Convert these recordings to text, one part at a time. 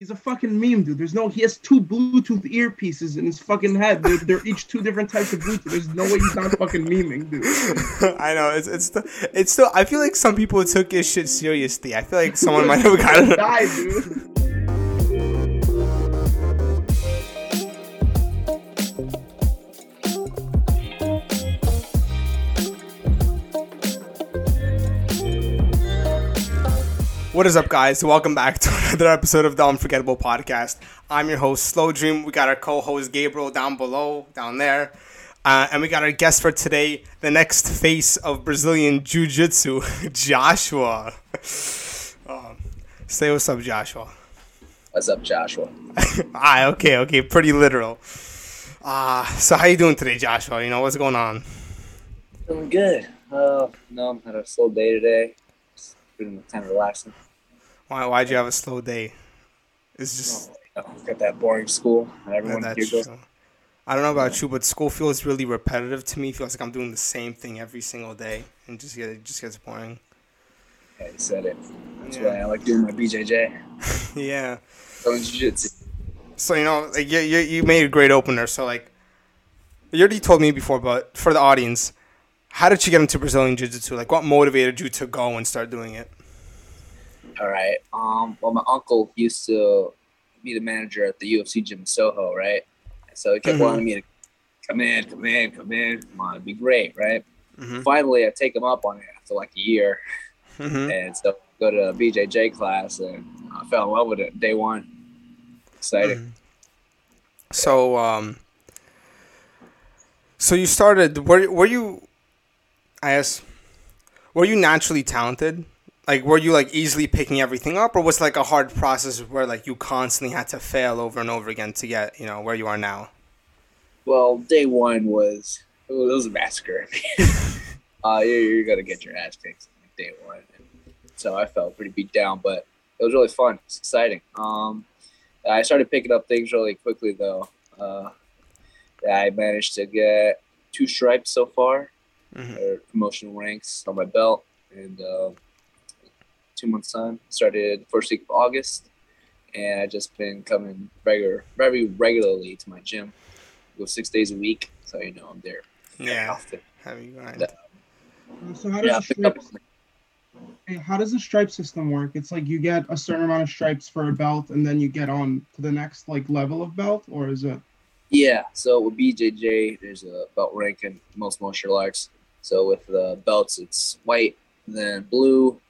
He's a fucking meme, dude. There's no. He has two Bluetooth earpieces in his fucking head. They're each two different types of Bluetooth. There's no way he's not fucking memeing, dude. I know. It's still. I feel like some people took his shit seriously. I feel like someone might have gotten died, dude. What is up, guys? Welcome back to another episode of the Unforgettable Podcast. I'm your host, Slow Dream. We got our co-host, Gabriel, down there. And we got our guest for today, the next face of Brazilian Jiu-Jitsu, Joshuwa. Say what's up, Joshuwa. What's up, Joshuwa? Okay. Pretty literal. So how you doing today, Joshuwa? You know, what's going on? Doing good. I'm had a slow day today. Just been kind of relaxing. Why'd you have a slow day? It's just... got that boring school. And everyone here goes. I don't know about you, but school feels really repetitive to me. It feels like I'm doing the same thing every single day. And it just gets boring. Yeah, you said it. That's why I like doing my BJJ. Yeah. Doing jiu-jitsu. So, you know, like, you made a great opener. So, like, you already told me before, but for the audience, how did you get into Brazilian Jiu-Jitsu? Like, what motivated you to go and start doing it? All right. Well, my uncle used to be the manager at the UFC gym in Soho, right? So he kept wanting me to come in. Come on, it'd be great, right? Mm-hmm. Finally, I take him up on it after like a year. Mm-hmm. And so I go to a BJJ class, and I fell in love with it day one. Exciting. Mm-hmm. So, so you started, were you naturally talented? Like, were you, like, easily picking everything up, or was it, like, a hard process where, like, you constantly had to fail over and over again to get, you know, where you are now? Well, day one was a massacre. You're going to get your ass kicked day one. So I felt pretty beat down, but it was really fun. It's exciting. I started picking up things really quickly, though. I managed to get 2 stripes so far, or promotional ranks on my belt, and... 2 months time. Started first week of August, and I just been coming very regularly to my gym. I go 6 days a week, so you know I'm there. Yeah. Often. So how does the stripe system work? It's like you get a certain amount of stripes for a belt, and then you get on to the next like level of belt, or is it? Yeah. So with BJJ, there's a belt rank in most martial arts. So with the belts, it's white, then blue,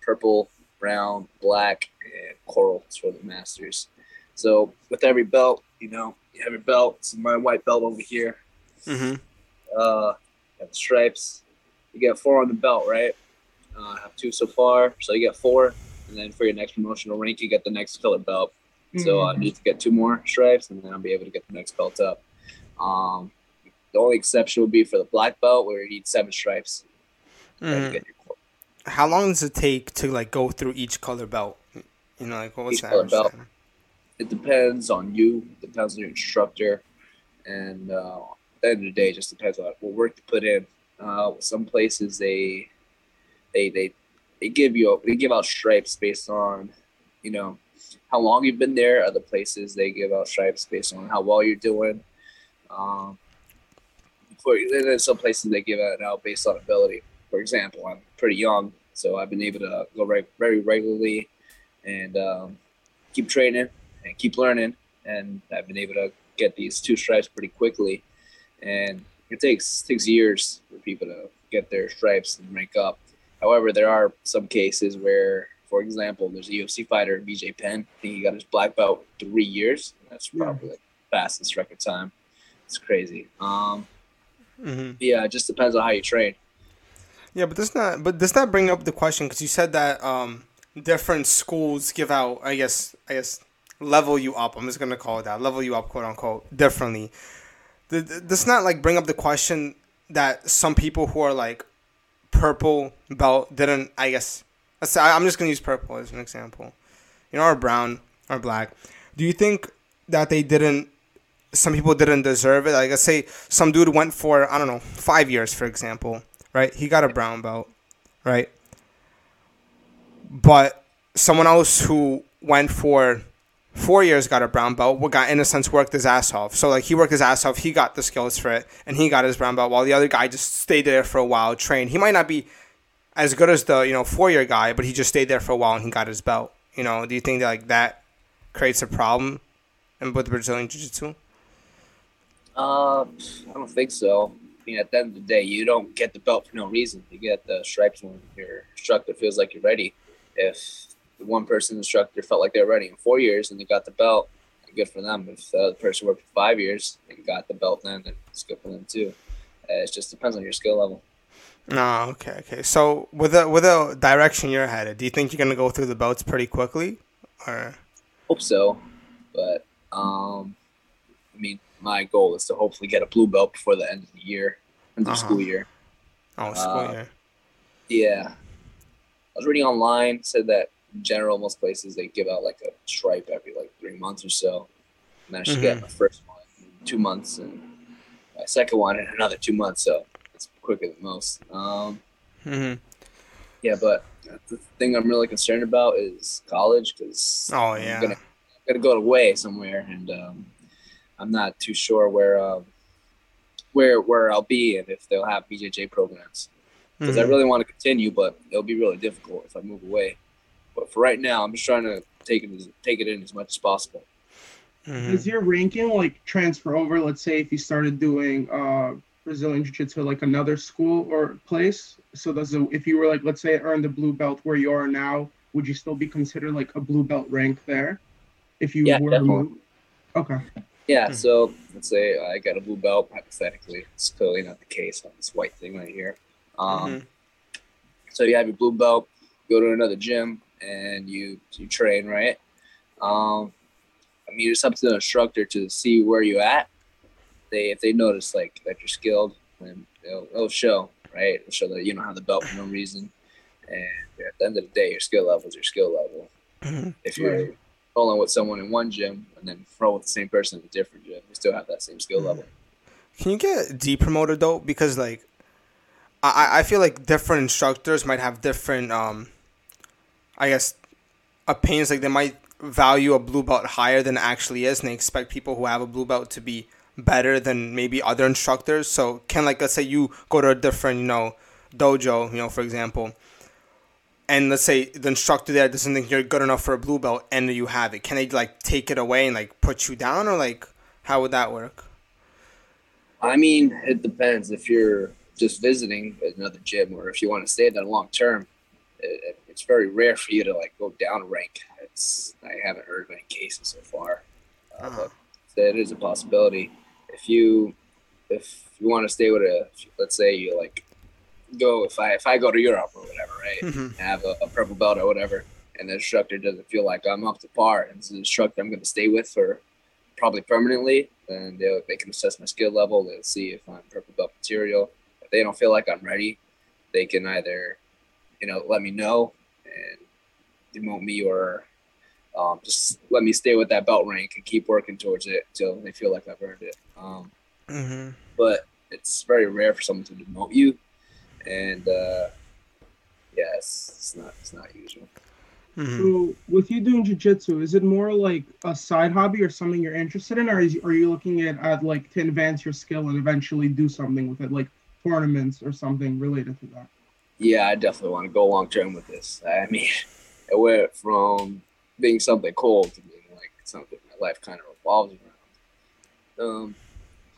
purple, brown, black, and coral is for the masters. So with every belt, you know, you have your belt. It's my white belt over here. Mm-hmm. You have the stripes. You get 4 on the belt, right? I have 2 so far, so you get 4. And then for your next promotional rank, you get the next color belt. Mm-hmm. So I need to get 2 more stripes, and then I'll be able to get the next belt up. The only exception would be for the black belt, where you need 7 stripes. Mm-hmm. To get your coral. How long does it take to like go through each color belt? You know, like what's that? Each color belt. It depends on you. Depends on your instructor, and at the end of the day, it just depends on what work you put in. Some places they give out stripes based on, you know, how long you've been there. Other places they give out stripes based on how well you're doing. And then some places they give it out based on ability. For example, I'm pretty young, so I've been able to go very regularly and keep training and keep learning. And I've been able to get these 2 stripes pretty quickly. And it takes years for people to get their stripes and rank up. However, there are some cases where, for example, there's a UFC fighter, BJ Penn. I think he got his black belt 3 years. That's probably the fastest record time. It's crazy. Yeah, it just depends on how you train. Yeah, but does that bring up the question? Because you said that different schools give out, I guess, level you up. I'm just gonna call it that, level you up, quote unquote, differently. Does not like bring up the question that some people who are like purple belt didn't. I guess I'm just gonna use purple as an example. You know, or brown or black. Do you think that they didn't? Some people didn't deserve it. Like, let's say some dude went for 5 years, for example. Right, he got a brown belt, right? But someone else who went for 4 years got a brown belt, got in a sense worked his ass off. So like he worked his ass off, he got the skills for it, and he got his brown belt, while the other guy just stayed there for a while, trained. He might not be as good as the 4 year guy, but he just stayed there for a while and he got his belt. You know, do you think that like that creates a problem in with Brazilian Jiu-Jitsu? I don't think so. I mean, at the end of the day, you don't get the belt for no reason. You get the stripes when your instructor feels like you're ready. If the one person instructor felt like they're ready in 4 years and they got the belt, good for them. If the other person worked for 5 years and got the belt then it's good for them too. It just depends on your skill level. Oh, okay. So with the direction you're headed, do you think you're going to go through the belts pretty quickly? Or hope so. But, I mean, my goal is to hopefully get a blue belt before the end of the year, end of school year. Oh, school year. Yeah. I was reading online, said that in general, most places they give out like a stripe every 3 months or so. I managed to get my first one in 2 months and my second one in another 2 months, so it's quicker than most. Yeah, but the thing I'm really concerned about is college, because I'm going to go away somewhere, and I'm not too sure where I'll be and if they'll have BJJ programs, because I really want to continue, but it'll be really difficult if I move away. But for right now, I'm just trying to take it in as much as possible. Does your ranking transfer over? Let's say if you started doing Brazilian Jiu-Jitsu another school or place. So if you were let's say earned a blue belt where you are now, would you still be considered a blue belt rank there? If you were definitely. Okay. Yeah, so let's say I got a blue belt, hypothetically. It's clearly not the case on this white thing right here. So you have your blue belt, go to another gym, and you train, right? I mean, it's up to the instructor to see where you're at. If they notice that you're skilled, then it'll show, right? It'll show that you don't have the belt for no reason. And at the end of the day, your skill level is your skill level. If you're rolling with someone in one gym and then roll with the same person in a different gym, you still have that same skill level. Can you get de-promoted though? Because I feel different instructors might have different opinions. They might value a blue belt higher than it actually is, and they expect people who have a blue belt to be better than maybe other instructors. So can let's say you go to a different dojo, for example. And let's say the instructor there doesn't think you're good enough for a blue belt and you have it. Can they take it away and put you down, or how would that work? I mean, it depends. If you're just visiting another gym or if you want to stay there long term, it's very rare for you to go down a rank. I haven't heard of any cases so far. But it is a possibility. If you want to stay with let's say you if I go to Europe or whatever, right? I have a purple belt or whatever, and the instructor doesn't feel like I'm up to par, and it's an instructor I'm going to stay with for probably permanently, and they can assess my skill level. They'll see if I'm purple belt material. If they don't feel like I'm ready, they can either let me know and demote me, or just let me stay with that belt rank and keep working towards it until they feel like I've earned it. But it's very rare for someone to demote you. And it's not usual. So with you doing jiu-jitsu, is it more a side hobby or something you're interested in, or are you looking at to advance your skill and eventually do something with it, tournaments or something related to that? Yeah, I definitely want to go long term with this. I mean, I went from being something cool to being something my life kind of revolves around.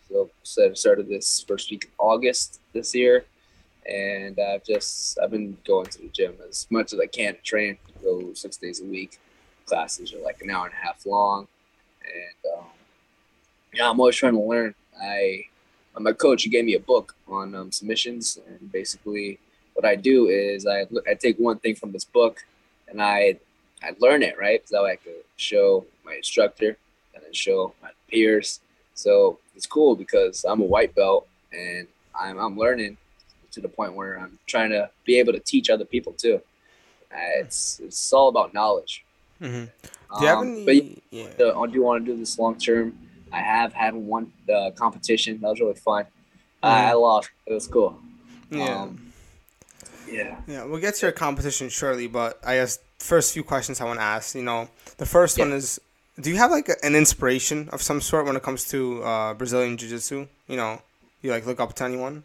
So I started this first week of August this year. And I've been going to the gym as much as I can to train. I go 6 days a week. Classes are an hour and a half long. And I'm always trying to learn. My coach, he gave me a book on submissions. And basically what I do is I take one thing from this book and I learn it, right? So that way I could show my instructor and then show my peers. So it's cool because I'm a white belt and I'm learning, to the point where I'm trying to be able to teach other people too. It's all about knowledge. I do want to do this long term. I have had one competition that was really fun. I lost. It was cool. We'll get to your competition shortly, but I guess first few questions I want to ask. The first one is Do you have like an inspiration of some sort when it comes to Brazilian Jiu-Jitsu? You know, you like look up to anyone?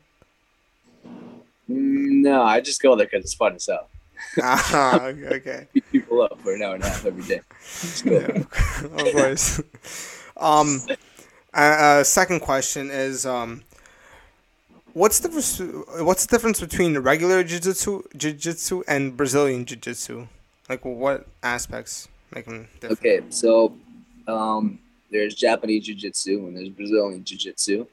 No, I just go there because it's fun as hell. Okay. Beat people up for an hour and a half every day. Yeah, of course. Second question is, what's the difference between the regular jiu-jitsu and Brazilian jiu-jitsu? Like, what aspects make them different? Okay, so there's Japanese jiu-jitsu and there's Brazilian jiu-jitsu.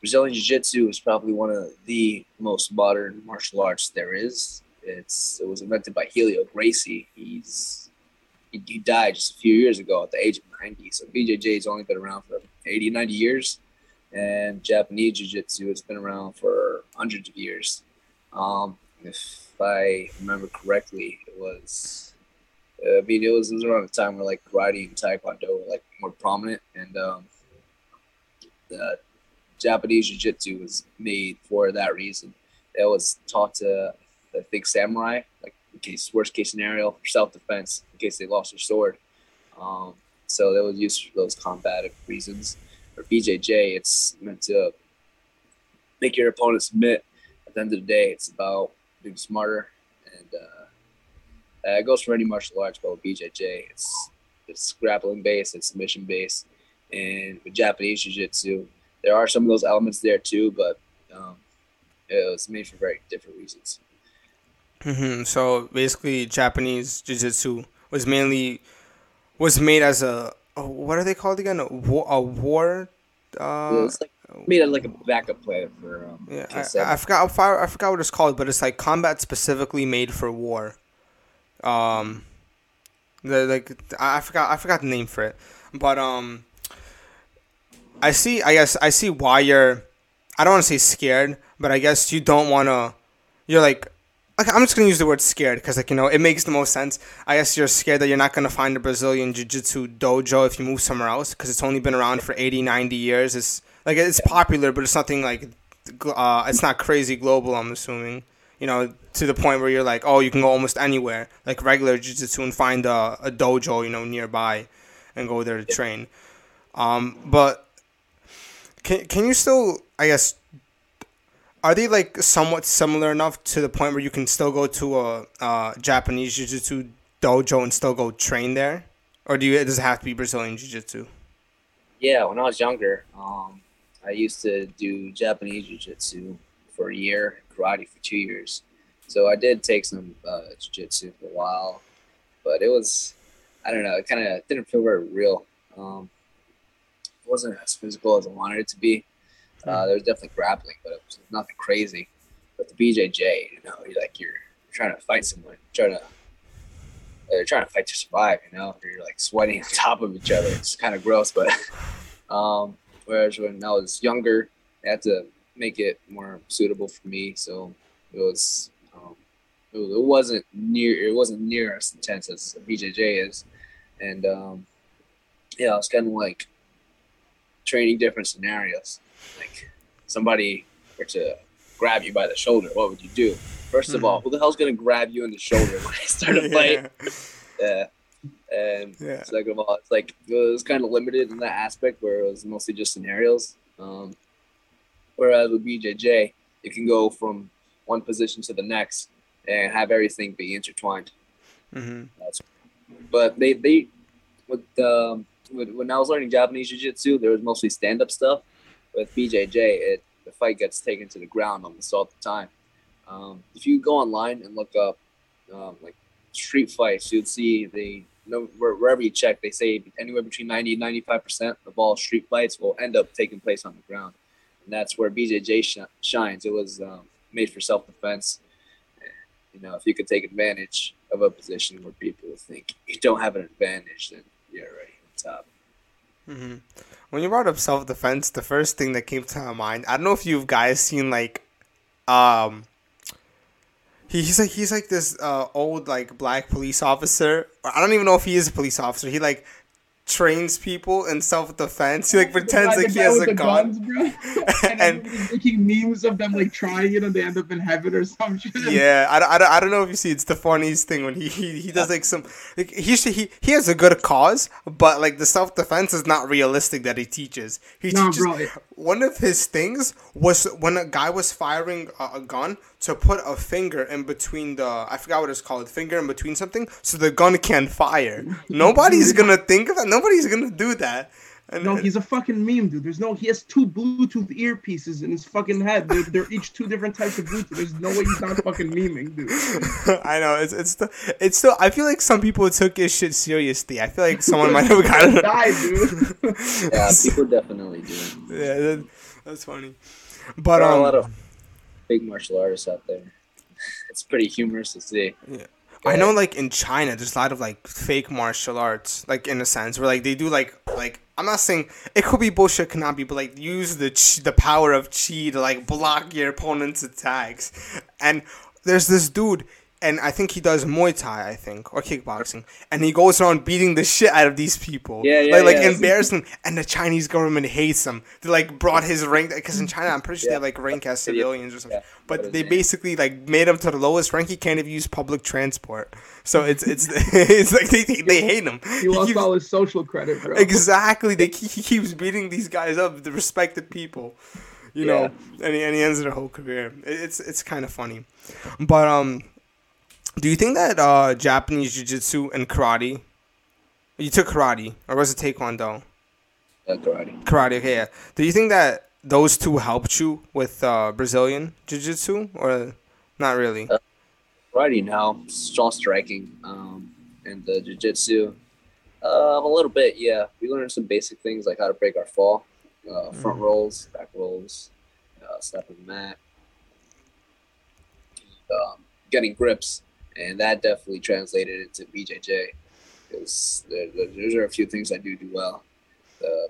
Brazilian jiu-jitsu is probably one of the most modern martial arts there is. It was invented by Helio Gracie. He died just a few years ago at the age of 90. So BJJ's only been around for 80, 90 years. And Japanese Jiu-Jitsu has been around for hundreds of years. If I remember correctly, it was around the time where like karate and taekwondo were like more prominent. And the Japanese Jiu-Jitsu was made for that reason. It was taught to... I think samurai, like in case worst case scenario for self-defense, in case they lost their sword. So that was used for those combative reasons. For BJJ, it's meant to make your opponent submit. At the end of the day, it's about being smarter, and it goes for any martial arts. But with BJJ, it's grappling based, it's submission based, and with Japanese Jiu-Jitsu, there are some of those elements there too, but it was made for very different reasons. Mm-hmm. So basically, Japanese Jiu-Jitsu was made as a what are they called again? A war. It's like made like a backup plan for. I forgot what it's called, but it's like combat specifically made for war. I forgot the name for it, but I guess I see why you're. I don't want to say scared, but I guess you don't want to. You're like. Okay, I'm just going to use the word scared because, like, you know, it makes the most sense. I guess you're scared that you're not going to find a Brazilian Jiu-Jitsu dojo if you move somewhere else because it's only been around for 80, 90 years. It's, like, it's popular, but it's nothing, like, it's not crazy global, I'm assuming. You know, to the point where you're like, oh, you can go almost anywhere, like regular Jiu-Jitsu, and find a dojo, you know, nearby and go there to train. But can you still, I guess... Are they like somewhat similar enough to the point where you can still go to a Japanese Jiu-Jitsu dojo and still go train there, or does it have to be Brazilian Jiu-Jitsu? Yeah, when I was younger, I used to do Japanese Jiu-Jitsu for a year, karate for 2 years. So I did take some Jiu-Jitsu for a while, but it was, I don't know, it kind of didn't feel very real. It wasn't as physical as I wanted it to be. There was definitely grappling, but it was nothing crazy. But the BJJ, you know, you're trying to fight someone, you're trying to fight to survive. You know, you're like sweating on top of each other. It's kind of gross, but whereas when I was younger, I had to make it more suitable for me. So it wasn't near as intense as BJJ is, and yeah, I was kind of like training different scenarios. Like somebody were to grab you by the shoulder, what would you do? First of all, who the hell's going to grab you in the shoulder when I start a fight? Yeah. And second of all, it's like, it was kind of limited in that aspect where it was mostly just scenarios. Whereas with BJJ, you can go from one position to the next and have everything be intertwined. Mm-hmm. But they when I was learning Japanese Jiu-Jitsu, there was mostly stand-up stuff. With BJJ, the fight gets taken to the ground almost all the time. If you go online and look up like street fights, you'd see wherever you check, they say anywhere between 90 and 95% of all street fights will end up taking place on the ground. And that's where BJJ shines. It was made for self-defense. You know, if you could take advantage of a position where people think you don't have an advantage, then you're already on top. Mm-hmm. When you brought up self-defense, the first thing that came to my mind, I don't know if you guys seen like, he's like this old like black police officer. I don't even know if he is a police officer. He like trains people in self-defense. He like pretends like he has a gun. And making memes of them like trying it and they end up in heaven or some shit. Yeah, I don't know if you see, it's the funniest thing when he does like some like he has a good cause, but like the self-defense is not realistic that he teaches. One of his things was when a guy was firing a gun to put a finger in between the, I forgot what it's called, finger in between something, so the gun can fire. Nobody's gonna think of that. Nobody's gonna do that. And, no, he's a fucking meme, dude. There's no, he has two Bluetooth earpieces in his fucking head. They're each two different types of Bluetooth. There's no way he's not fucking memeing, dude. I know. It's still. I feel like some people took his shit seriously. I feel like someone might have gotten died, dude. Yeah, people definitely do. Yeah, that's funny. But there are a lot of big martial artists out there. It's pretty humorous to see. Yeah. I know, like, in China, there's a lot of, like, fake martial arts, like, in a sense, where, like, they do, like, I'm not saying, it could be bullshit, cannot be, but, like, use the power of chi to, like, block your opponent's attacks. And there's this dude, and I think he does Muay Thai, or kickboxing, and he goes around beating the shit out of these people. Yeah. Embarrassing them, and the Chinese government hates him. They, like, brought his rank, because in China, I'm pretty sure they have, like, rank as civilians or something. Yeah. But they basically, like, made him to the lowest rank. He can't even use public transport. So it's like they hate him. He lost all his social credit, bro. Exactly. He keeps beating these guys up, the respected people, you know. And he ends their whole career. It's kind of funny. But do you think that Japanese Jiu-Jitsu and karate... You took karate, or was it Taekwondo? Yeah, karate. Karate, okay, yeah. Do you think that those two helped you with Brazilian Jiu-Jitsu, or not really? Karate now, strong striking, and the Jiu-Jitsu, a little bit, yeah. We learned some basic things like how to break our fall, front rolls, back rolls, step on the mat, getting grips, and that definitely translated into BJJ. Because those are a few things I do well: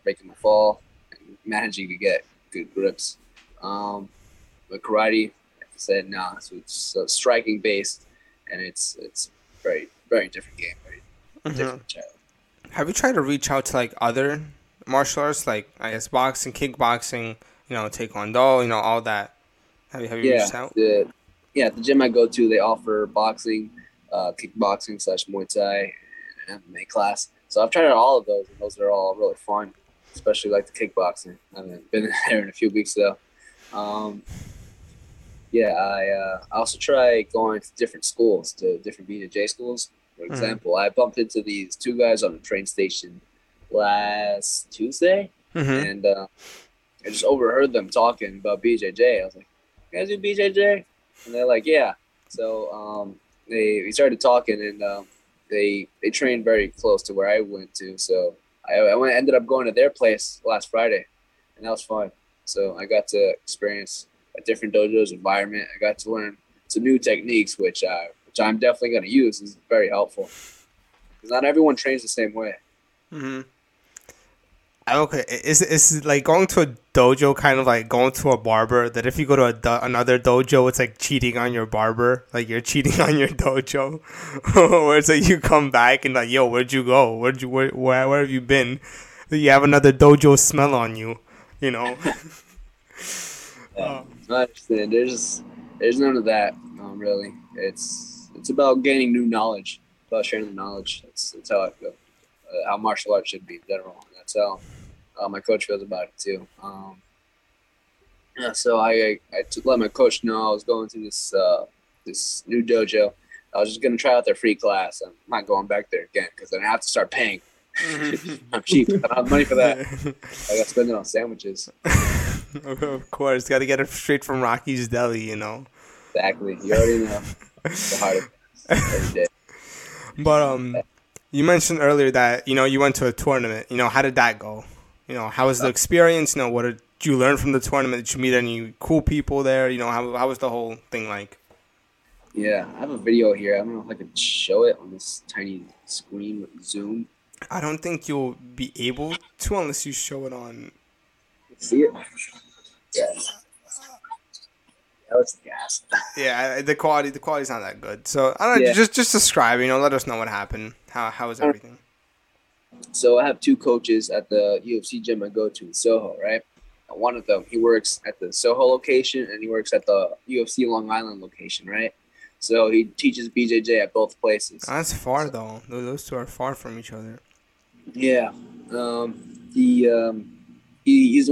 breaking my fall, and managing to get good grips. But karate, like I said, so it's striking based, and it's very, very different game, very different challenge. Have you tried to reach out to like other martial arts, like I guess boxing, kickboxing, taekwondo, all that? Have you reached out? Yeah, the gym I go to, they offer boxing, kickboxing / Muay Thai, and MMA class. So I've tried out all of those, and those are all really fun, especially like the kickboxing. I haven't been there in a few weeks, though. I also try going to different schools, to different BJJ schools. For example, I bumped into these two guys on the train station last Tuesday, and I just overheard them talking about BJJ. I was like, you guys do BJJ? And they're like, yeah. So we started talking, and they trained very close to where I went to. So I ended up going to their place last Friday, and that was fun. So I got to experience a different dojo's environment. I got to learn some new techniques, which I'm definitely going to use. It's very helpful. Because not everyone trains the same way. Mm-hmm. Okay, is like going to a dojo kind of like going to a barber, that if you go to another dojo, it's like cheating on your barber, like you're cheating on your dojo, or it's like you come back and like, yo, where'd you go? Where have you been? You have another dojo smell on you, you know? I understand. There's none of that, really. It's about gaining new knowledge, about sharing the knowledge. That's how I feel. How martial arts should be in general. And that's how my coach feels about it too. So I let my coach know I was going to this new dojo. I was just going to try out their free class. I'm not going back there again because then I have to start paying. I'm cheap. I don't have money for that. I got to spend it on sandwiches. Of course. Got to get it straight from Rocky's Deli, Exactly. You already know. The hardest every day. But you mentioned earlier that, you went to a tournament. How did that go? How was the experience? What did you learn from the tournament? Did you meet any cool people there? How was the whole thing like? Yeah, I have a video here. I don't know if I can show it on this tiny screen with Zoom. I don't think you'll be able to unless you show it on... See it? Yeah. That was gas. Yeah, the quality's not that good. So I don't know, just describe. Let us know what happened. How was everything? So I have two coaches at the UFC gym I go to in Soho, right? One of them, he works at the Soho location and he works at the UFC Long Island location, right? So he teaches BJJ at both places. That's far, though. Those two are far from each other. Yeah. He's the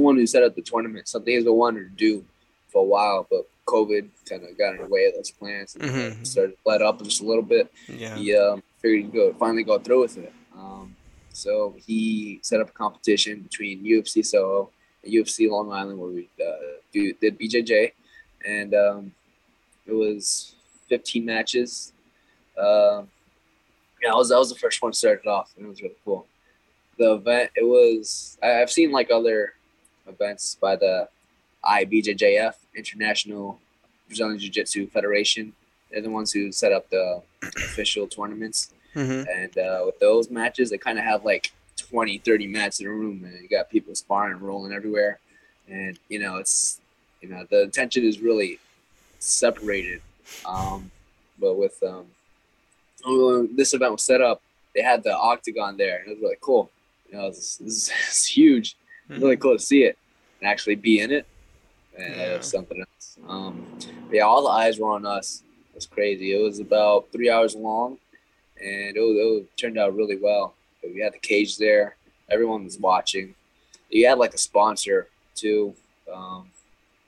one who set up the tournament. Something he's been wanting to do for a while, but COVID kind of got in the way of those plans. And mm-hmm. started to let up just a little bit. Yeah. He figured he'd finally go through with it. So he set up a competition between UFC Soho and UFC Long Island where we did BJJ. And it was 15 matches. I was the first one to start it off, and it was really cool. The event, I've seen like other events by the IBJJF, International Brazilian Jiu-Jitsu Federation. They're the ones who set up the official tournaments. Mm-hmm. And with those matches, they kind of have like 20, 30 mats in a room, and you got people sparring, rolling everywhere. And, the attention is really separated. But with this event was set up, they had the octagon there, and it was really cool. This is huge. It was really cool to see it and actually be in it. And it was something else. All the eyes were on us. It was crazy. It was about 3 hours long, and it turned out really well. We had the cage there. Everyone was watching. You had like a sponsor too.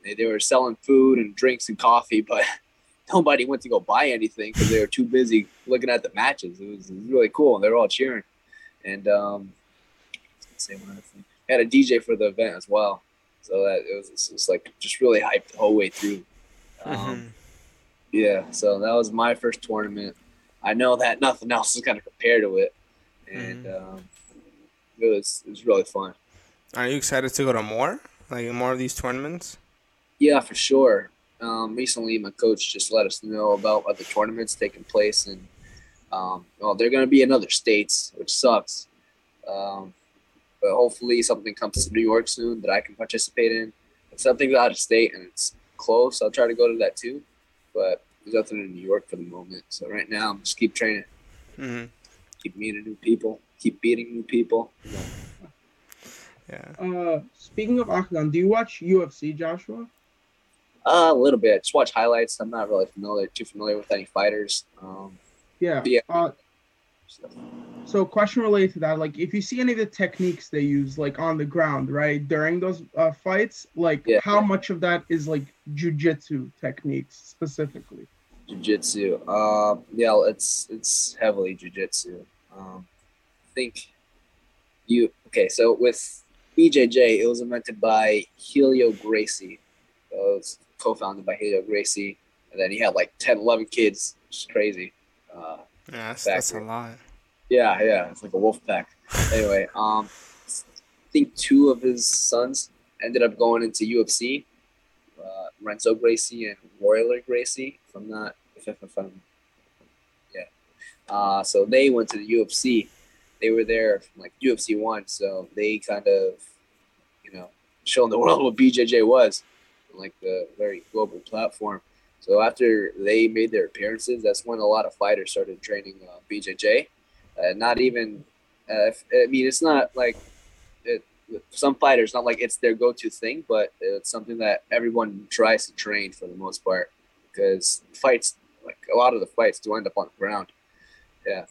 They were selling food and drinks and coffee, but nobody went to go buy anything because they were too busy looking at the matches. It was really cool. They were all cheering. And let's say one other thing. I had a DJ for the event as well. So that it was like just really hyped the whole way through. Yeah, so that was my first tournament. I know that nothing else is going to compare to it. And it was really fun. Are you excited to go to more? Like more of these tournaments? Yeah, for sure. Recently, my coach just let us know about other tournaments taking place, and they're going to be in other states, which sucks. But hopefully, something comes to New York soon that I can participate in. If something's out of state and it's close, I'll try to go to that too. But there's nothing in New York for the moment. So right now, I'm just keep training, keep meeting new people, keep beating new people. Yeah. Speaking of Octagon, do you watch UFC, Joshua? A little bit. Just watch highlights. I'm not really too familiar with any fighters. Yeah. So question related to that, like if you see any of the techniques they use like on the ground, right, during those fights, like how much of that is like jiu-jitsu techniques specifically? Jiu-jitsu. It's heavily jiu-jitsu. So with BJJ, it was invented by Helio Gracie. It was co-founded by Helio Gracie, and then he had like 10, 11 kids, which is crazy. That's a lot. Yeah, it's like a wolf pack. Anyway, I think two of his sons ended up going into UFC, Renzo Gracie and Royler Gracie, so they went to the UFC. They were there from like UFC 1, so they kind of, showing the world what BJJ was, like the very global platform. So after they made their appearances, that's when a lot of fighters started training BJJ. It's not like some fighters, not like it's their go-to thing, but it's something that everyone tries to train for the most part because fights, like a lot of the fights do end up on the ground. Yeah.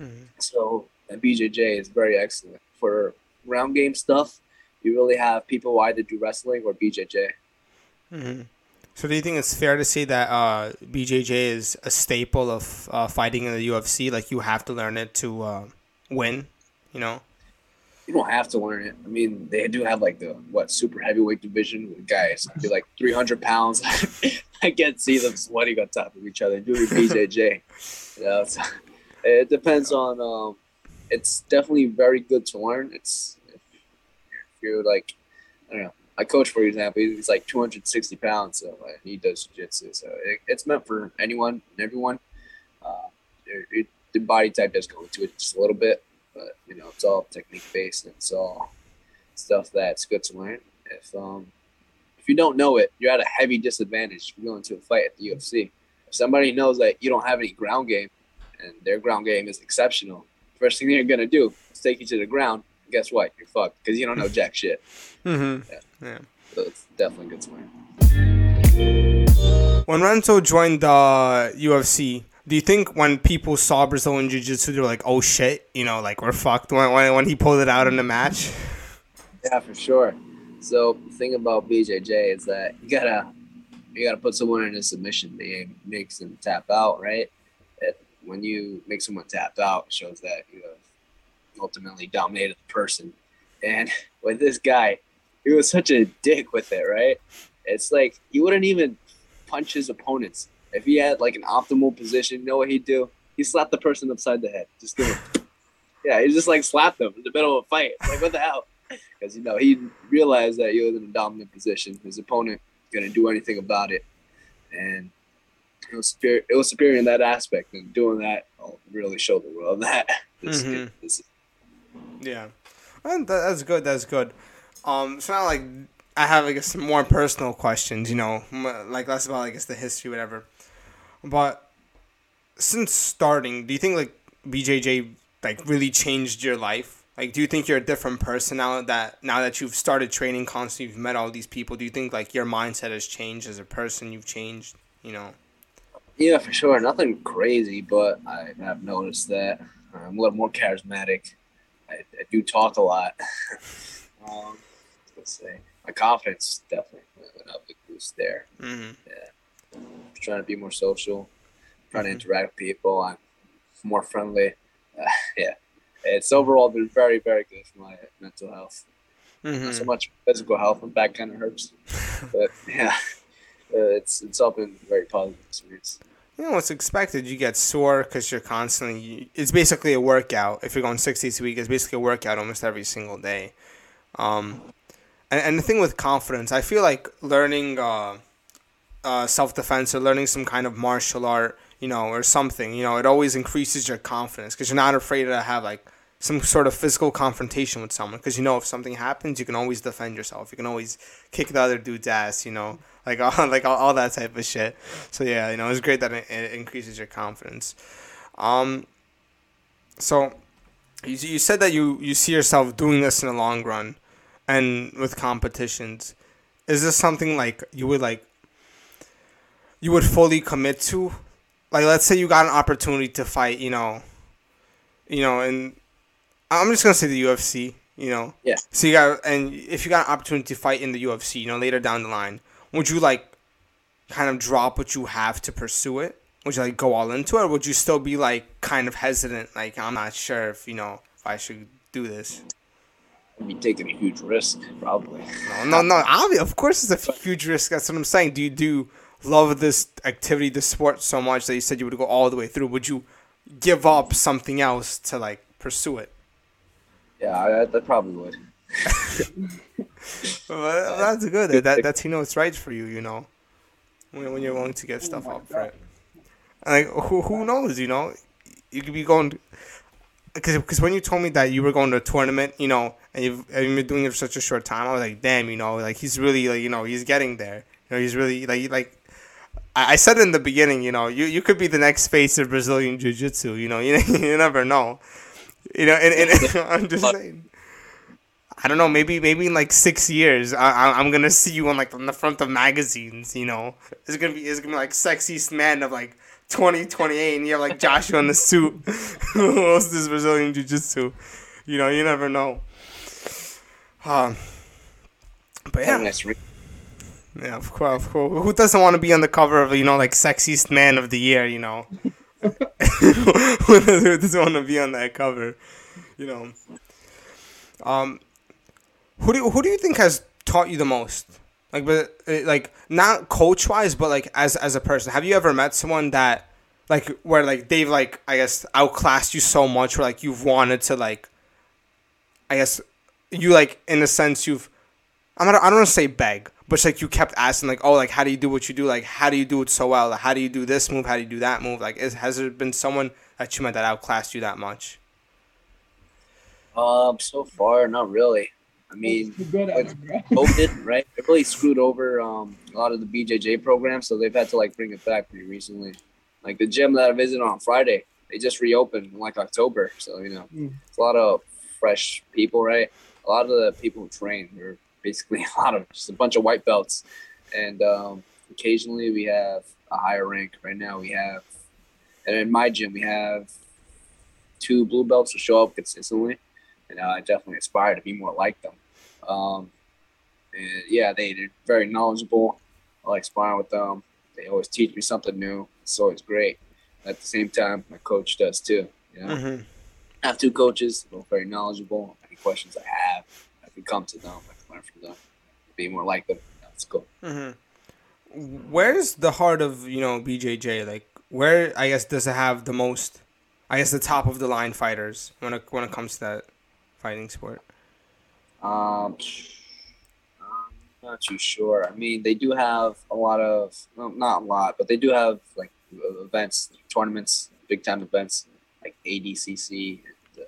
Mm-hmm. So BJJ is very excellent for round game stuff. You really have people who either do wrestling or BJJ. Mm-hmm. So do you think it's fair to say that BJJ is a staple of fighting in the UFC? Like you have to learn it to win, You don't have to learn it. I mean, they do have like the super heavyweight division with guys be like 300 pounds. I can't see them sweating on top of each other doing BJJ. So it depends on. It's definitely very good to learn. It's if you're like, I don't know. My coach, for example, he's like 260 pounds, so he does jiu-jitsu. So it's meant for anyone and everyone. The body type does go into it just a little bit, but it's all technique-based. And it's all stuff that's good to learn. If you don't know it, you're at a heavy disadvantage if you go into a fight at the UFC. If somebody knows that you don't have any ground game and their ground game is exceptional, First thing you're gonna do is take you to the ground. Guess what? You're fucked because you don't know jack shit. Mm-hmm. Yeah. So it's definitely good sparring. When Renzo joined the UFC, do you think when people saw Brazilian Jiu-Jitsu, they were like, "Oh shit," you know, like we're fucked when he pulled it out in the match? Yeah, for sure. So the thing about BJJ is that you gotta put someone in a submission that makes them tap out, right? When you make someone tap out, it shows that you have ultimately dominated the person. And with this guy, he was such a dick with it, right? It's like he wouldn't even punch his opponents. If he had like an optimal position, you know what he'd do? He slapped the person upside the head. Just do it. Yeah, he just like slapped them in the middle of a fight. It's like, what the hell? Because, you know, he realized that he was in a dominant position. His opponent going to do anything about it. And it was superior in that aspect, and doing that, I'll really show the world that. Yeah, that's good. So now, like, I have, I guess, more personal questions, you know, like less about, I guess, the history, whatever. But since starting, do you think, like, BJJ, like, really changed your life? Like, do you think you're a different person now that you've started training constantly, you've met all these people? Do you think, like, your mindset has changed as a person? You've changed, you know? Yeah, for sure. Nothing crazy, but I have noticed that I'm a little more charismatic. I do talk a lot. Let's say my confidence definitely went up a boost there. Mm-hmm. Yeah, I'm trying to be more social, trying to interact with people. I'm more friendly. Yeah, it's overall been very, very good for my mental health. Mm-hmm. Not so much physical health. My back kind of hurts, but yeah, it's all been a very positive experience. You know, it's expected. You get sore because you're constantly – it's basically a workout. If you're going 6 days a week, it's basically a workout almost every single day. And the thing with confidence, I feel like learning self-defense or learning some kind of martial art, you know, or something, you know, it always increases your confidence because you're not afraid to have, like, some sort of physical confrontation with someone because, you know, if something happens, you can always defend yourself. You can always kick the other dude's ass, you know. Like all that type of shit. So yeah, you know, it's great that it increases your confidence. So you said that you see yourself doing this in the long run, and with competitions, is this something like you would fully commit to? Like, let's say you got an opportunity to fight, you know, and I'm just gonna say the UFC, you know. Yeah. So if you got an opportunity to fight in the UFC, you know, later down the line. Would you, like, kind of drop what you have to pursue it? Would you, like, go all into it? Or would you still be, like, kind of hesitant? Like, I'm not sure if, you know, if I should do this. I'd be taking a huge risk, probably. No. Of course it's a huge risk. That's what I'm saying. Do you love this activity, this sport so much that you said you would go all the way through? Would you give up something else to, like, pursue it? Yeah, I probably would. Well, that's good. That's you know it's right for you. You know, when you're willing to give stuff up for it. And like who knows? You know, you could be going because when you told me that you were going to a tournament, you know, and you've been doing it for such a short time, I was like, damn, you know, like he's really, like, you know, he's getting there. You know, he's really like I said in the beginning, you know, you could be the next face of Brazilian Jiu-Jitsu. You know, you never know. You know, and I'm just saying. I don't know. Maybe in like 6 years, I'm gonna see you on the front of magazines. You know, it's gonna be like sexiest man of like 2028, and you have like Joshua in the suit who hosts this Brazilian Jiu-Jitsu. You know, you never know. But yeah, yeah, of course. Who doesn't want to be on the cover of, you know, like sexiest man of the year? You know, who doesn't want to be on that cover? You know. Who do you think has taught you the most? Like, but like not coach wise, but like as a person, have you ever met someone that like where like they've like I guess outclassed you so much, where like you've wanted to like, I guess you like in a sense I don't want to say beg, but it's like you kept asking like, oh, like how do you do what you do? Like how do you do it so well? Like, how do you do this move? How do you do that move? Like has there been someone that you met that outclassed you that much? So far, not really. I mean, COVID, right? It really screwed over a lot of the BJJ programs, so they've had to like bring it back pretty recently. Like the gym that I visited on Friday, they just reopened in like October. So, you know, it's a lot of fresh people, right? A lot of the people who train are basically a lot of just a bunch of white belts. And occasionally we have a higher rank. Right now we have, and in my gym, we have two blue belts who show up consistently. And I definitely aspire to be more like them. And yeah, they're very knowledgeable. I like sparring with them. They always teach me something new. It's always great. At the same time, my coach does too. You know, I have two coaches. They're both very knowledgeable. Any questions I have, I can come to them. I can learn from them. Be more like them. That's cool. Where's the heart of, you know, BJJ? Like, where, I guess, does it have the most? I guess the top of the line fighters when it comes to that fighting sport. Not too sure. I mean, they do have a lot of, well, not a lot, but they do have like events, tournaments, big time events like ADCC, and,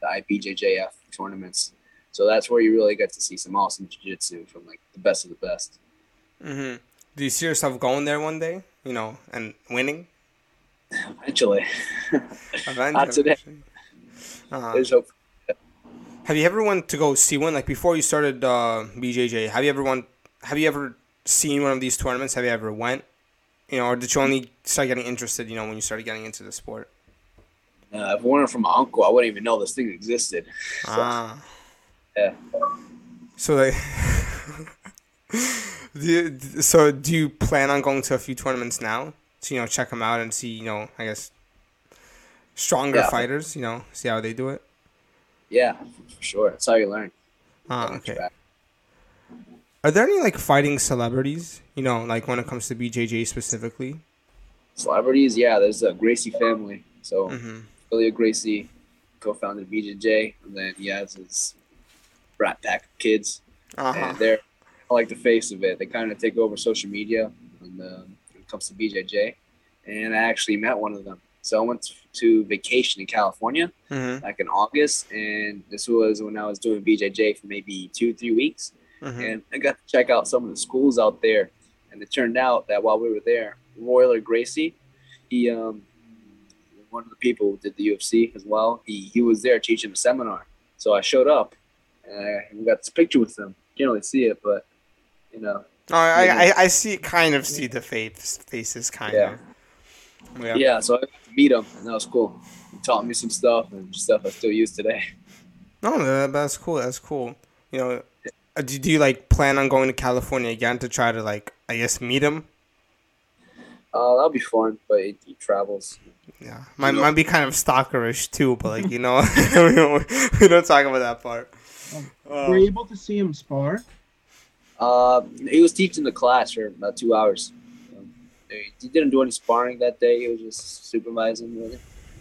the IBJJF tournaments. So that's where you really get to see some awesome jiu-jitsu from like the best of the best. Do you see yourself going there one day, you know, and winning? Eventually. Not today. There's hope. Have you ever went to go see one? Like before you started BJJ, have you ever seen one of these tournaments? Have you ever went? You know, or did you only start getting interested, you know, when you started getting into the sport? If it weren't for my uncle, I wouldn't even know this thing existed. So, yeah. So like, do you plan on going to a few tournaments now to, you know, check them out and see, you know, I guess stronger fighters, you know, see how they do it? Yeah, for sure. That's how you learn. Okay. Are there any, like, fighting celebrities, you know, like when it comes to BJJ specifically? Celebrities, yeah. There's a Gracie family. So, Helio Gracie co-founded BJJ. And then he has his Rat Pack of kids. And they're, I like the face of it. They kind of take over social media when it comes to BJJ. And I actually met one of them. So I went to vacation in California, like in August, and this was when I was doing BJJ for maybe 2-3 weeks, and I got to check out some of the schools out there, and it turned out that while we were there, Royler Gracie, he one of the people who did the UFC as well, he was there teaching a seminar, so I showed up, and we got this picture with him. Can't really see it, but, you know. I see, kind of see the faces, kind of. Yeah, so I got to meet him, and that was cool. He taught me some stuff, and stuff I still use today. No, that's cool. You know, do you, like, plan on going to California again to try to, like, I guess, meet him? That'll be fun, but he travels. Yeah, might be kind of stalkerish, too, but, like, you know, we don't talk about that part. Were you able to see him spar? He was teaching the class for about 2 hours. He didn't do any sparring that day. He was just supervising,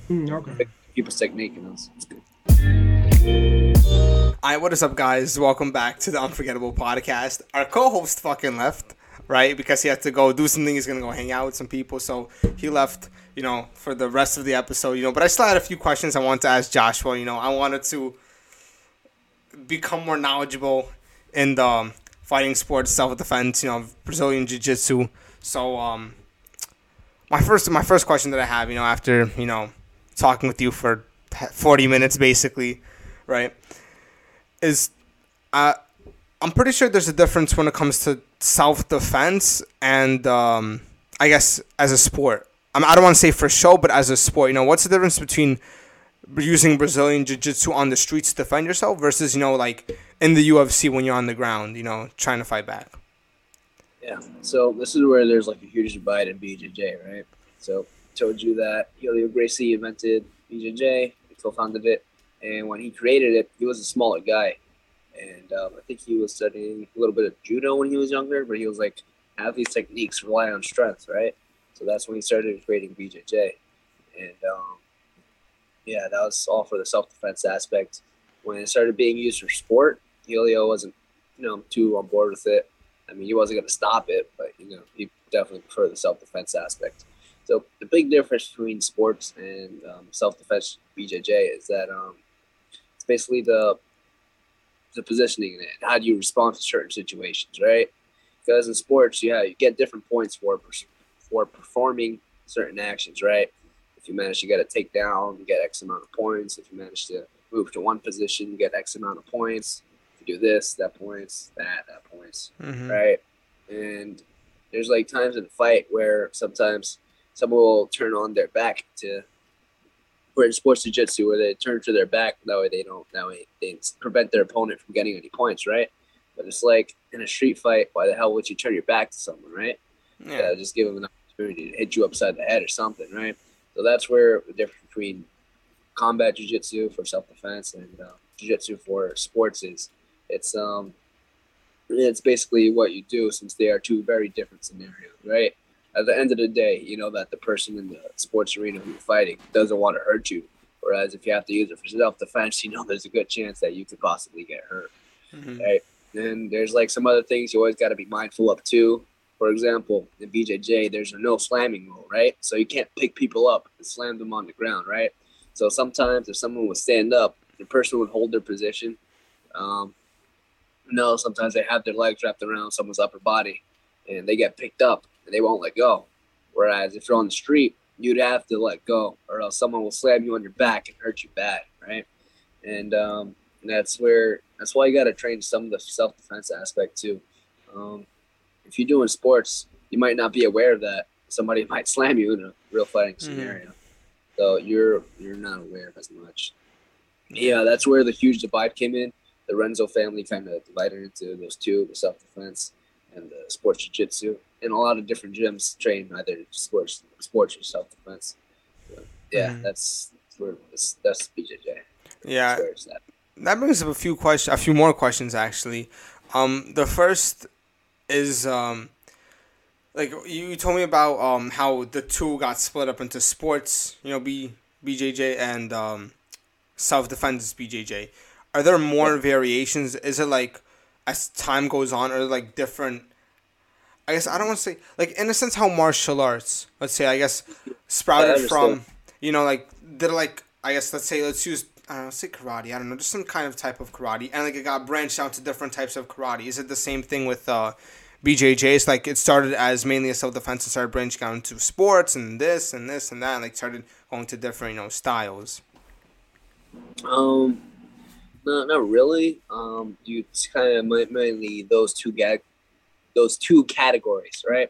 really. Okay. People's technique, and it's good. Hi, what is up, guys? Welcome back to the Unforgettable Podcast. Our co-host fucking left, right? Because he had to go do something. He's going to go hang out with some people. So he left, you know, for the rest of the episode, you know. But I still had a few questions I wanted to ask Joshuwa, you know. I wanted to become more knowledgeable in the fighting sports, self-defense, you know, Brazilian Jiu-Jitsu. So, my first question that I have, you know, after, you know, talking with you for 40 minutes, basically, right, is, I'm pretty sure there's a difference when it comes to self-defense and, I guess, as a sport. I don't want to say for show, but as a sport, you know, what's the difference between using Brazilian Jiu-Jitsu on the streets to defend yourself versus, you know, like, in the UFC when you're on the ground, you know, trying to fight back? Yeah, so this is where there's like a huge divide in BJJ, right? So I told you that Helio Gracie invented BJJ, he co-founded it, and when he created it, he was a smaller guy. And I think he was studying a little bit of judo when he was younger, but he was like, have these techniques rely on strength, right? So that's when he started creating BJJ. And yeah, that was all for the self-defense aspect. When it started being used for sport, Helio wasn't, you know, too on board with it. I mean, he wasn't going to stop it, but, you know, he definitely preferred the self-defense aspect. So the big difference between sports and self-defense BJJ is that it's basically the positioning in it. How do you respond to certain situations, right? Because in sports, you get different points for performing certain actions, right? If If you manage to get a takedown, you get X amount of points. If you manage to move to one position, you get X amount of points. If you do this, that points, mm-hmm. right? And there's like times in the fight where sometimes someone will turn on their back to, we're in sports jiu-jitsu where they turn to their back. That way they prevent their opponent from getting any points, right? But it's like in a street fight, why the hell would you turn your back to someone, right? Yeah. Just give them an opportunity to hit you upside the head or something, right? So that's where the difference between combat jiu-jitsu for self-defense and jiu-jitsu for sports is. It's basically what you do, since they are two very different scenarios, right? At the end of the day, you know that the person in the sports arena who you're fighting doesn't want to hurt you. Whereas if you have to use it for self-defense, you know there's a good chance that you could possibly get hurt, mm-hmm. right? And there's like some other things you always got to be mindful of too. For example, in BJJ, there's a no slamming rule, right? So you can't pick people up and slam them on the ground, right? So sometimes if someone would stand up, the person would hold their position. Sometimes they have their legs wrapped around someone's upper body and they get picked up and they won't let go. Whereas if you're on the street, you'd have to let go or else someone will slam you on your back and hurt you bad, right? And that's why you got to train some of the self-defense aspect too. If you're doing sports, you might not be aware of that. Somebody might slam you in a real fighting scenario. Mm. So you're not aware of as much. Yeah, that's where the huge divide came in. The Renzo family kind of divided into those two, the self-defense and the sports jiu-jitsu. And a lot of different gyms train either sports or self-defense. So, yeah, mm-hmm. that's BJJ. Yeah. That brings up a few more questions actually. The first is like you told me about how the two got split up into sports, you know, BJJ and self-defense BJJ. Are there more variations? Is it like as time goes on, or like different? I guess I don't want to say like in a sense how martial arts, let's say, I guess sprouted from, you know, like they're like, I guess let's use karate. I don't know, just some kind of type of karate, and like it got branched out to different types of karate. Is it the same thing with BJJ? It's like it started as mainly a self-defense and started branching out into sports and this and this and that, and like started going to different, you know, styles. No, not really. You kind of mainly those two categories, right?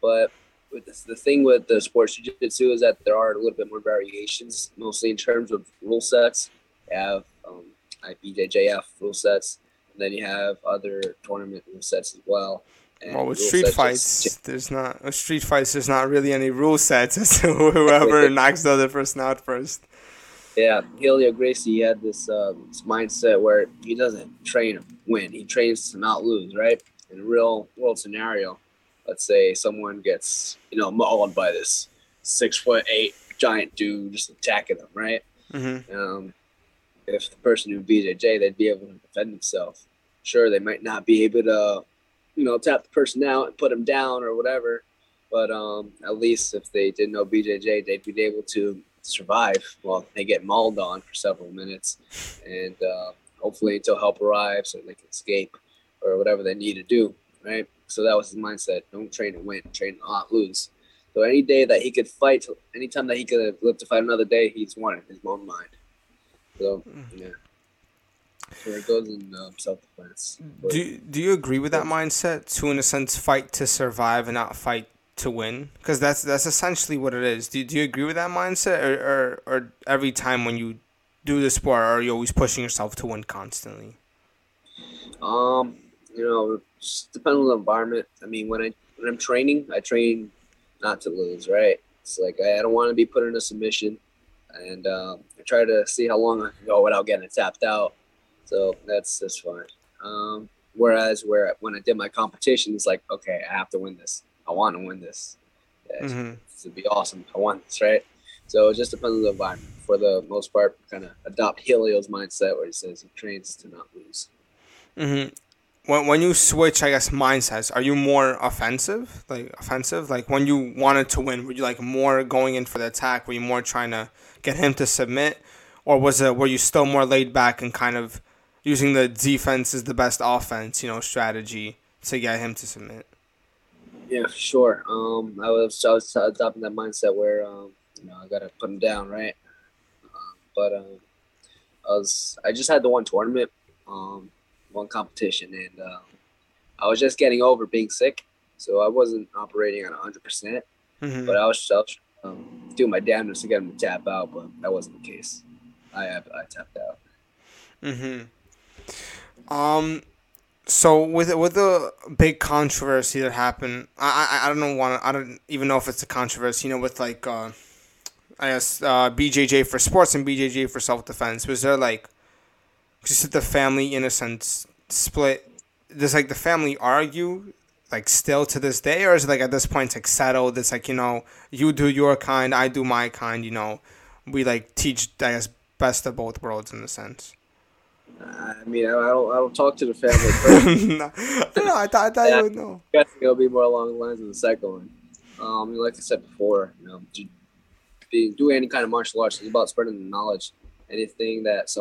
But with this, the thing with the sports jiu-jitsu is that there are a little bit more variations, mostly in terms of rule sets. You have IBJJF rule sets, and then you have other tournament rule sets as well. And well, with street fights, there's not really any rule sets. It's whoever knocks the other person out first. Yeah, Helio Gracie had this mindset where he doesn't train to win. He trains to not lose, right? In a real world scenario, let's say someone gets, you know, mauled by this 6'8" giant dude just attacking them, right? Mm-hmm. If the person who BJJ, they'd be able to defend themselves. Sure, they might not be able to, you know, tap the person out and put him down or whatever, but at least if they didn't know BJJ, they'd be able to survive while they get mauled on for several minutes, and hopefully until help arrives or they can escape or whatever they need to do, right? So that was his mindset. Don't train to win, train to not lose. So any day that he could fight, anytime that he could live to fight another day, he's won in his own mind. So yeah, so it goes in self-defense. Do you agree with that mindset to, in a sense, fight to survive and not fight to win? Because that's essentially what it is. Do you agree with that mindset, or every time when you do the sport, are you always pushing yourself to win constantly? You know, just depending on the environment. I mean, when I'm training, I train not to lose, right? It's like I don't want to be put in a submission, and I try to see how long I can go without getting tapped out. So that's fine. Whereas when I did my competition, it's like, okay, I have to win this. I want to win this. Yeah, mm-hmm. This would be awesome. I want this, right? So it just depends on the environment. For the most part, kind of adopt Helio's mindset where he says he trains to not lose. Mm-hmm. When you switch, I guess, mindsets, are you more offensive? Like when you wanted to win, were you like more going in for the attack? Were you more trying to get him to submit? Or were you still more laid back and kind of using the defense is the best offense, you know, strategy to get him to submit? Yeah, for sure. I was adopting that mindset where you know, I got to put him down, right? I just had the one tournament, one competition, and I was just getting over being sick, so I wasn't operating at 100%, but I was just doing my damnedest to get him to tap out, but that wasn't the case. I tapped out. So with the big controversy that happened, I don't even know if it's a controversy, you know, with like I guess BJJ for sports and BJJ for self defense. Was there like just the family in a sense split? Does like the family argue like still to this day, or is it like at this point it's like settled? It's like, you know, you do your kind, I do my kind. You know, we like teach, I guess, best of both worlds in a sense. I mean, I don't talk to the family first. No, I thought you would know. I guess it'll be more along the lines of the second one. Like I said before, you know, doing any kind of martial arts is about spreading the knowledge. Anything that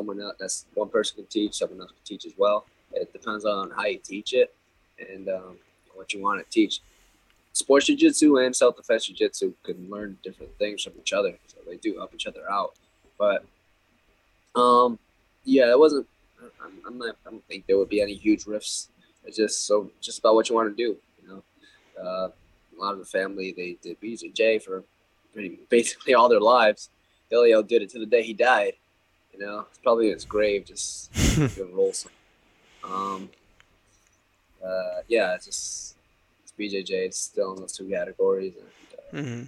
one person can teach, someone else can teach as well. It depends on how you teach it and what you want to teach. Sports jiu-jitsu and self-defense jiu-jitsu can learn different things from each other, so they do help each other out. But yeah, it wasn't. I don't think there would be any huge rifts. It's just about what you want to do. You know, a lot of the family, they did BJJ for basically all their lives. Helio did it to the day he died. You know, it's probably in his grave, just doing rolls. Yeah, it's BJJ. It's still in those two categories, and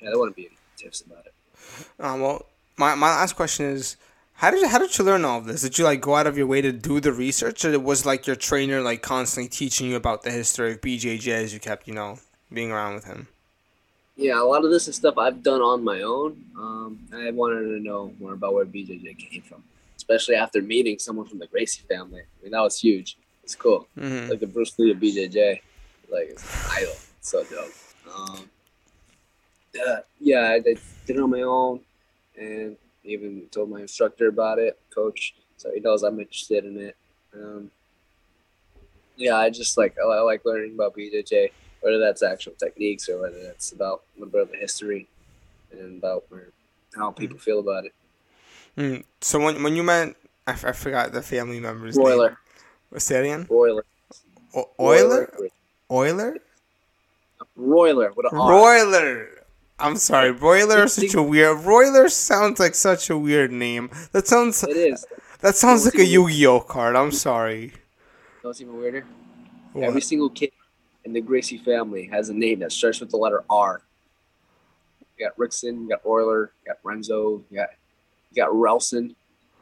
yeah, there wouldn't be any tips about it. Well, my last question is. How did you learn all of this? Did you like go out of your way to do the research, or was like your trainer like constantly teaching you about the history of BJJ as you kept, you know, being around with him? Yeah, a lot of this is stuff I've done on my own. I wanted to know more about where BJJ came from, especially after meeting someone from the Gracie family. I mean, that was huge. It's cool. Like the Bruce Lee of BJJ, like it's idol. It's so dope. Yeah, I did it on my own, and even told my instructor about it, coach, so he knows I'm interested in it. Yeah, I like learning about BJJ, whether that's actual techniques or whether that's about a little bit of the history and about how people feel about it. So when you met, I forgot the family member's Royler. Name. What's that again? Royler. Royler? Royler with an R. Royler. I'm sorry, Royler is such a weird... Royler sounds like such a weird name. That sounds... It is. That sounds like a Yu-Gi-Oh card. I'm sorry. No, it's even weirder. What? Every single kid in the Gracie family has a name that starts with the letter R. You got Rickson, you got Royler, you got Renzo, you got Relson.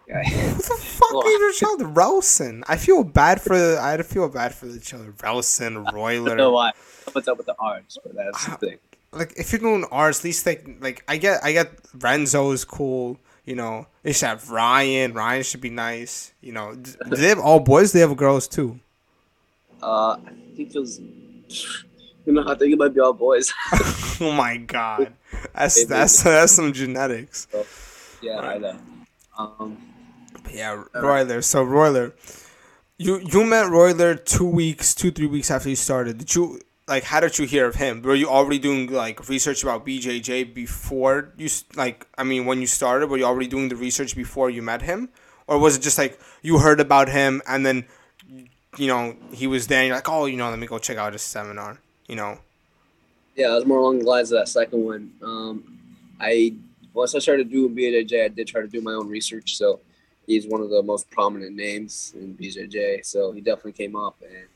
What the fuck is your child? Relson. I feel bad for the children. Relson, Royler. I don't know why. What's up with the R's? But that's the thing. Like, if you're doing R's, at least, like I get Renzo's cool, you know. They should have Ryan. Ryan should be nice, you know. Do they have all boys? Do they have girls, too? I think it was... You know, I think it might be all boys. Oh, my God. That's some genetics. So, yeah, right. I know. Yeah, Royler. So, Royler. You met Royler 2-3 weeks after you started. Did you... Like, how did you hear of him? Were you already doing, like, research about BJJ before you, like, I mean, when you started? Were you already doing the research before you met him? Or was it just, like, you heard about him and then, you know, he was there and you're like, oh, you know, let me go check out his seminar, you know? Yeah, it was more along the lines of that second one. Once I started doing BJJ, I did try to do my own research. So he's one of the most prominent names in BJJ. So he definitely came up and...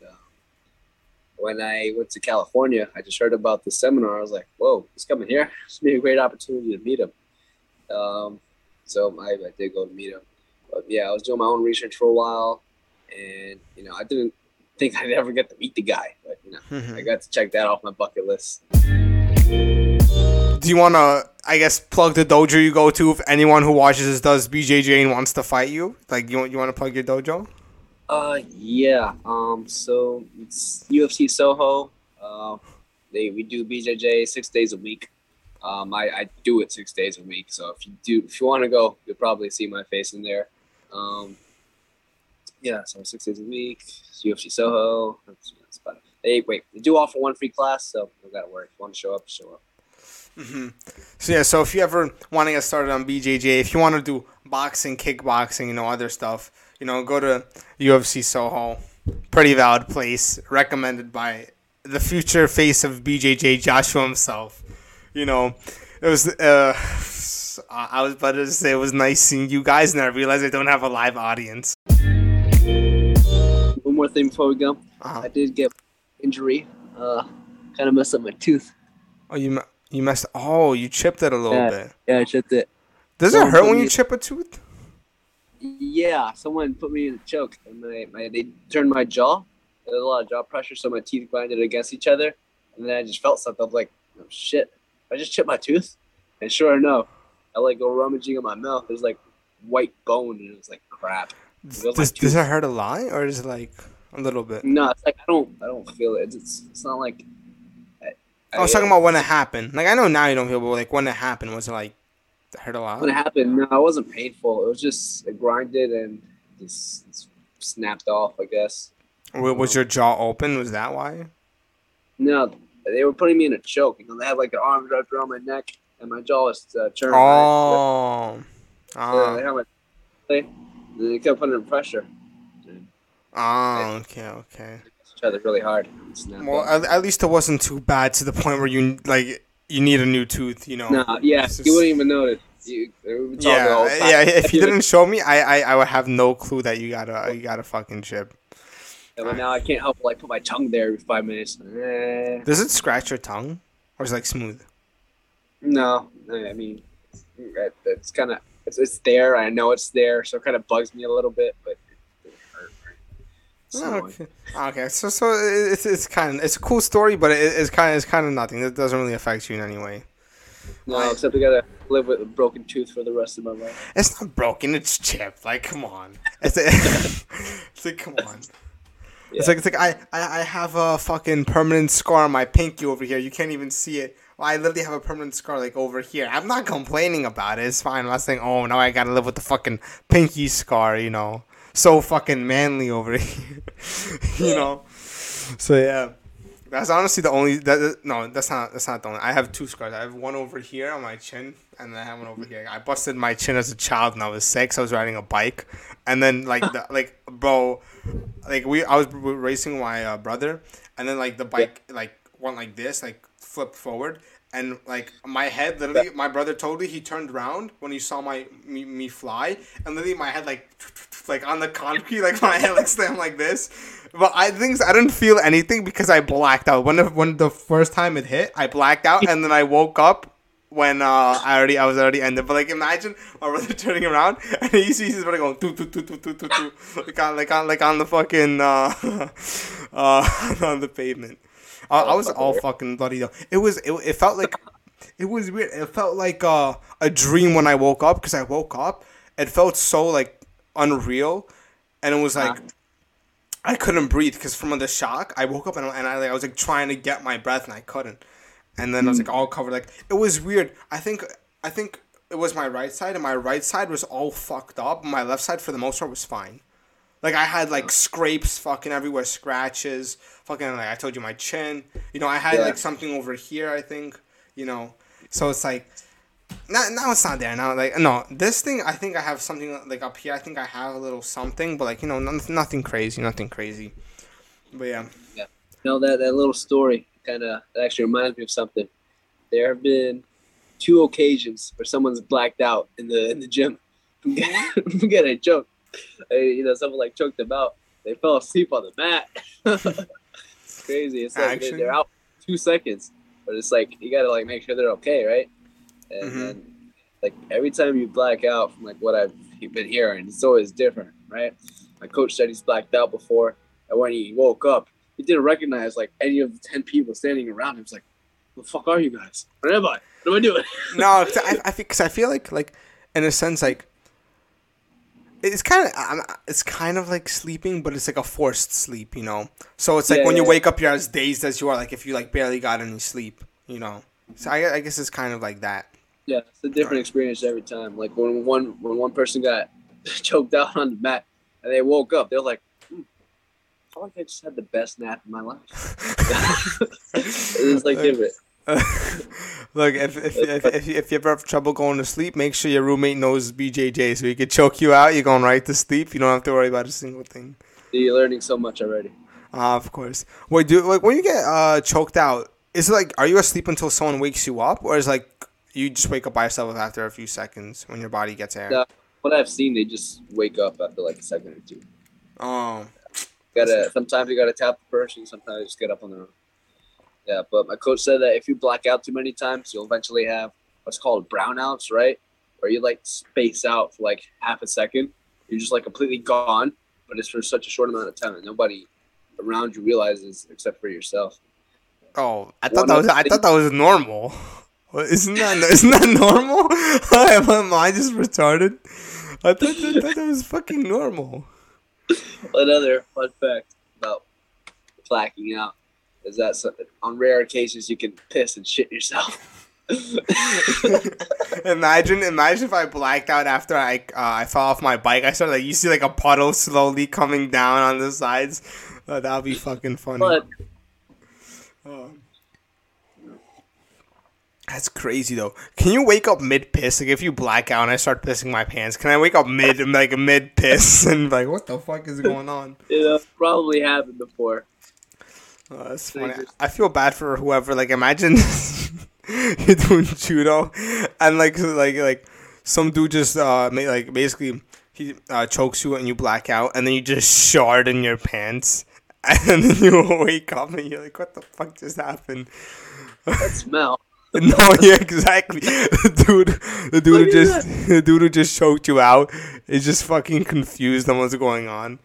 When I went to California, I just heard about this seminar. I was like, whoa, he's coming here. It's going to be a great opportunity to meet him. So I did go to meet him. But, yeah, I was doing my own research for a while. And, you know, I didn't think I'd ever get to meet the guy. But, you know, I got to check that off my bucket list. Do you want to, I guess, plug the dojo you go to if anyone who watches this does BJJ and wants to fight you? Like, you want to plug your dojo? Yeah. So it's UFC Soho. We do BJJ 6 days a week. I do it 6 days a week. So if you want to go, you'll probably see my face in there. Yeah. So 6 days a week, it's UFC Soho. That's about it. They do offer one free class, so you gotta work. If you want to show up, show up. Mm-hmm. So yeah, so if you ever want to get started on BJJ, if you want to do boxing, kickboxing, you know, other stuff, you know, go to UFC Soho. Pretty valid place, recommended by the future face of BJJ, Joshuwa himself. You know, it was, I was about to say it was nice seeing you guys, and I realized I don't have a live audience. One more thing before we go. Uh-huh. I did get injury. Kind of messed up my tooth. Oh, you messed up. Oh, you chipped it a little bit. Yeah, I chipped it. Does it hurt when you chip a tooth? Yeah, someone put me in a choke, and they turned my jaw. There was a lot of jaw pressure, so my teeth grinded against each other, and then I just felt something. I was like, oh, shit. I just chipped my tooth, and sure enough, I like go rummaging in my mouth. There's like white bone, and it was like crap. Does it hurt a lot, or is it like a little bit? No, it's like I don't feel it. It's not like. I was talking about when it happened. Like I know now you don't feel, but like when it happened, was it like it hurt a lot? When it happened, no, it wasn't painful. It was just it grinded and just snapped off, I guess. Was your jaw open? Was that why? No. They were putting me in a choke. You know, they had like their arms wrapped around my neck, and my jaw was turned. Oh. They kept putting pressure. Oh, okay. Each other really hard. Well, at least it wasn't too bad to the point where you like you need a new tooth. You know. Nah, yeah, just... you wouldn't even notice. Yeah. If you didn't show me, I would have no clue that you got a fucking chip. Yeah, but now I can't help like put my tongue there every 5 minutes. Does it scratch your tongue, or is it like smooth? No, I mean it's kind of it's there. I know it's there, so it kind of bugs me a little bit, but it hurts. Okay. So it's a cool story, but it's kind of nothing. It doesn't really affect you in any way. No, except I gotta live with a broken tooth for the rest of my life. It's not broken. It's chipped. Like come on. It's like come on. Yeah. It's like I have a fucking permanent scar on my pinky over here. You can't even see it. I literally have a permanent scar like over here. I'm not complaining about it. It's fine. I'm not saying, oh, now I gotta live with the fucking pinky scar, you know. So fucking manly over here. You know. So yeah. That's honestly the only that's not the only. I have two scars. I have one over here on my chin, and then I have one over here. I busted my chin as a child when I was 6. I was riding a bike, and then like I was racing my brother, and then like the bike like went like this, like flipped forward, and like my head literally my brother totally he turned around when he saw me fly, and literally my head like on the concrete, like my head like slammed like this. But I didn't feel anything because I blacked out. When the first time it hit, I blacked out, and then I woke up when I was already ended. But like imagine my brother turning around and he sees his brother going doo, like on the fucking on the pavement. I was all fucking bloody though. It felt like it was weird. It felt like a dream when I woke up because I woke up. It felt so like unreal, and it was like. I couldn't breathe because from the shock, I woke up and I was like trying to get my breath and I couldn't, and then I was like all covered. Like it was weird. I think it was my right side, and my right side was all fucked up. My left side for the most part was fine. Like I had like scrapes fucking everywhere, scratches, fucking like I told you my chin. You know I had like something over here. I think you know. So it's like. Now it's not there. Now, like, no, this thing, I think I have something, like, up here. I think I have a little something, but, like, you know, nothing crazy. But, yeah. Yeah. You know, that little story kind of actually reminds me of something. There have been 2 occasions where someone's blacked out in the gym. Get a joke. You know, someone, like, choked them out. They fell asleep on the mat. It's crazy. It's like they're out 2 seconds. But it's like, you got to, like, make sure they're okay, right? And then, like, every time you black out from, like, what I've been hearing, it's always different, right? My coach said he's blacked out before. And when he woke up, he didn't recognize, like, any of the 10 people standing around him. He was like, what the fuck are you guys? Where am I? What am I doing? No, because I feel like, in a sense, like, it's kind of like sleeping, but it's like a forced sleep, you know? So it's like when you wake up, you're as dazed as you are, like, if you, like, barely got any sleep, you know? So I guess it's kind of like that. Yeah, it's a different experience every time. Like when one person got choked out on the mat and they woke up, they're like, I feel like I just had the best nap of my life. It's like different. Look, if you ever have trouble going to sleep, make sure your roommate knows BJJ so he could choke you out. You're going right to sleep. You don't have to worry about a single thing. You're learning so much already. Of course. Wait, when you get choked out, is it like, are you asleep until someone wakes you up, or is it like you just wake up by yourself after a few seconds when your body gets air? No, what I've seen, they just wake up after like a second or two. Oh. Sometimes you gotta tap the person. Sometimes they just get up on their own. Yeah, but my coach said that if you black out too many times, you'll eventually have what's called brownouts, right? Where you like space out for like half a second. You're just like completely gone, but it's for such a short amount of time that nobody around you realizes except for yourself. Oh, I thought that was normal. Isn't that normal? Am I just retarded? I thought that was fucking normal. Another fun fact about blacking out is that on rare occasions you can piss and shit yourself. Imagine if I blacked out after I fell off my bike. I started you see like a puddle slowly coming down on the sides. That would be fucking funny. That's crazy though. Can you wake up mid piss? Like if you black out and I start pissing my pants, can I wake up mid piss and like what the fuck is going on? Yeah, probably happened before. Oh, that's funny. I feel bad for whoever. Like, imagine you're doing judo, and like some dude just basically he chokes you and you black out, and then you just shard in your pants, and then you wake up and you're like, "What the fuck just happened?" That smell. No, yeah, exactly. The dude who just choked you out is just fucking confused on what's going on.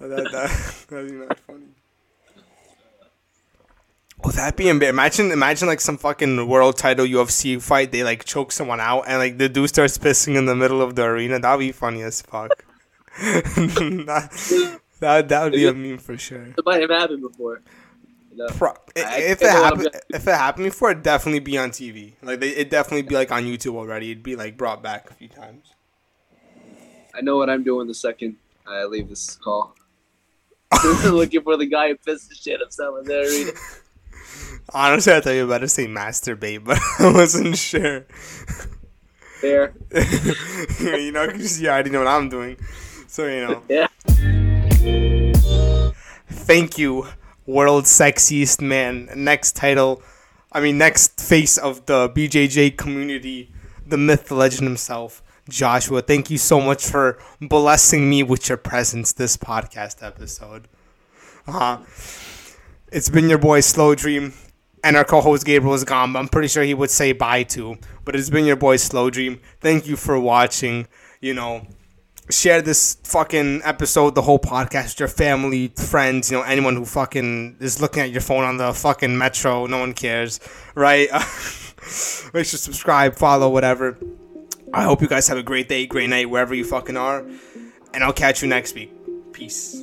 That'd be not funny. Oh, that'd be embarrassing. Imagine like some fucking world title UFC fight. They like choke someone out, and like the dude starts pissing in the middle of the arena. That'd be funny as fuck. that would be a meme for sure. It might have happened before. You know? If it happened before, it'd definitely be on TV. Like it'd definitely be like on YouTube already. It'd be like brought back a few times. I know what I'm doing the second I leave this call. Looking for the guy who pissed the shit himself in the arena. Honestly, I thought you were about to say masturbate, but I wasn't sure. Fair. Because you already know what I'm doing. So, Yeah. Thank you, world sexiest man. Next face of the BJJ community, the myth, the legend himself, Joshuwa. Thank you so much for blessing me with your presence this podcast episode. It's been your boy Slow Dream, and our co-host Gabriel is gone, but I'm pretty sure he would say bye too. But it's been your boy Slow Dream. Thank you for watching. Share this fucking episode, the whole podcast, with your family, friends, anyone who fucking is looking at your phone on the fucking metro. No one cares, right? Make sure to subscribe, follow, whatever. I hope you guys have a great day, great night, wherever you fucking are. And I'll catch you next week. Peace.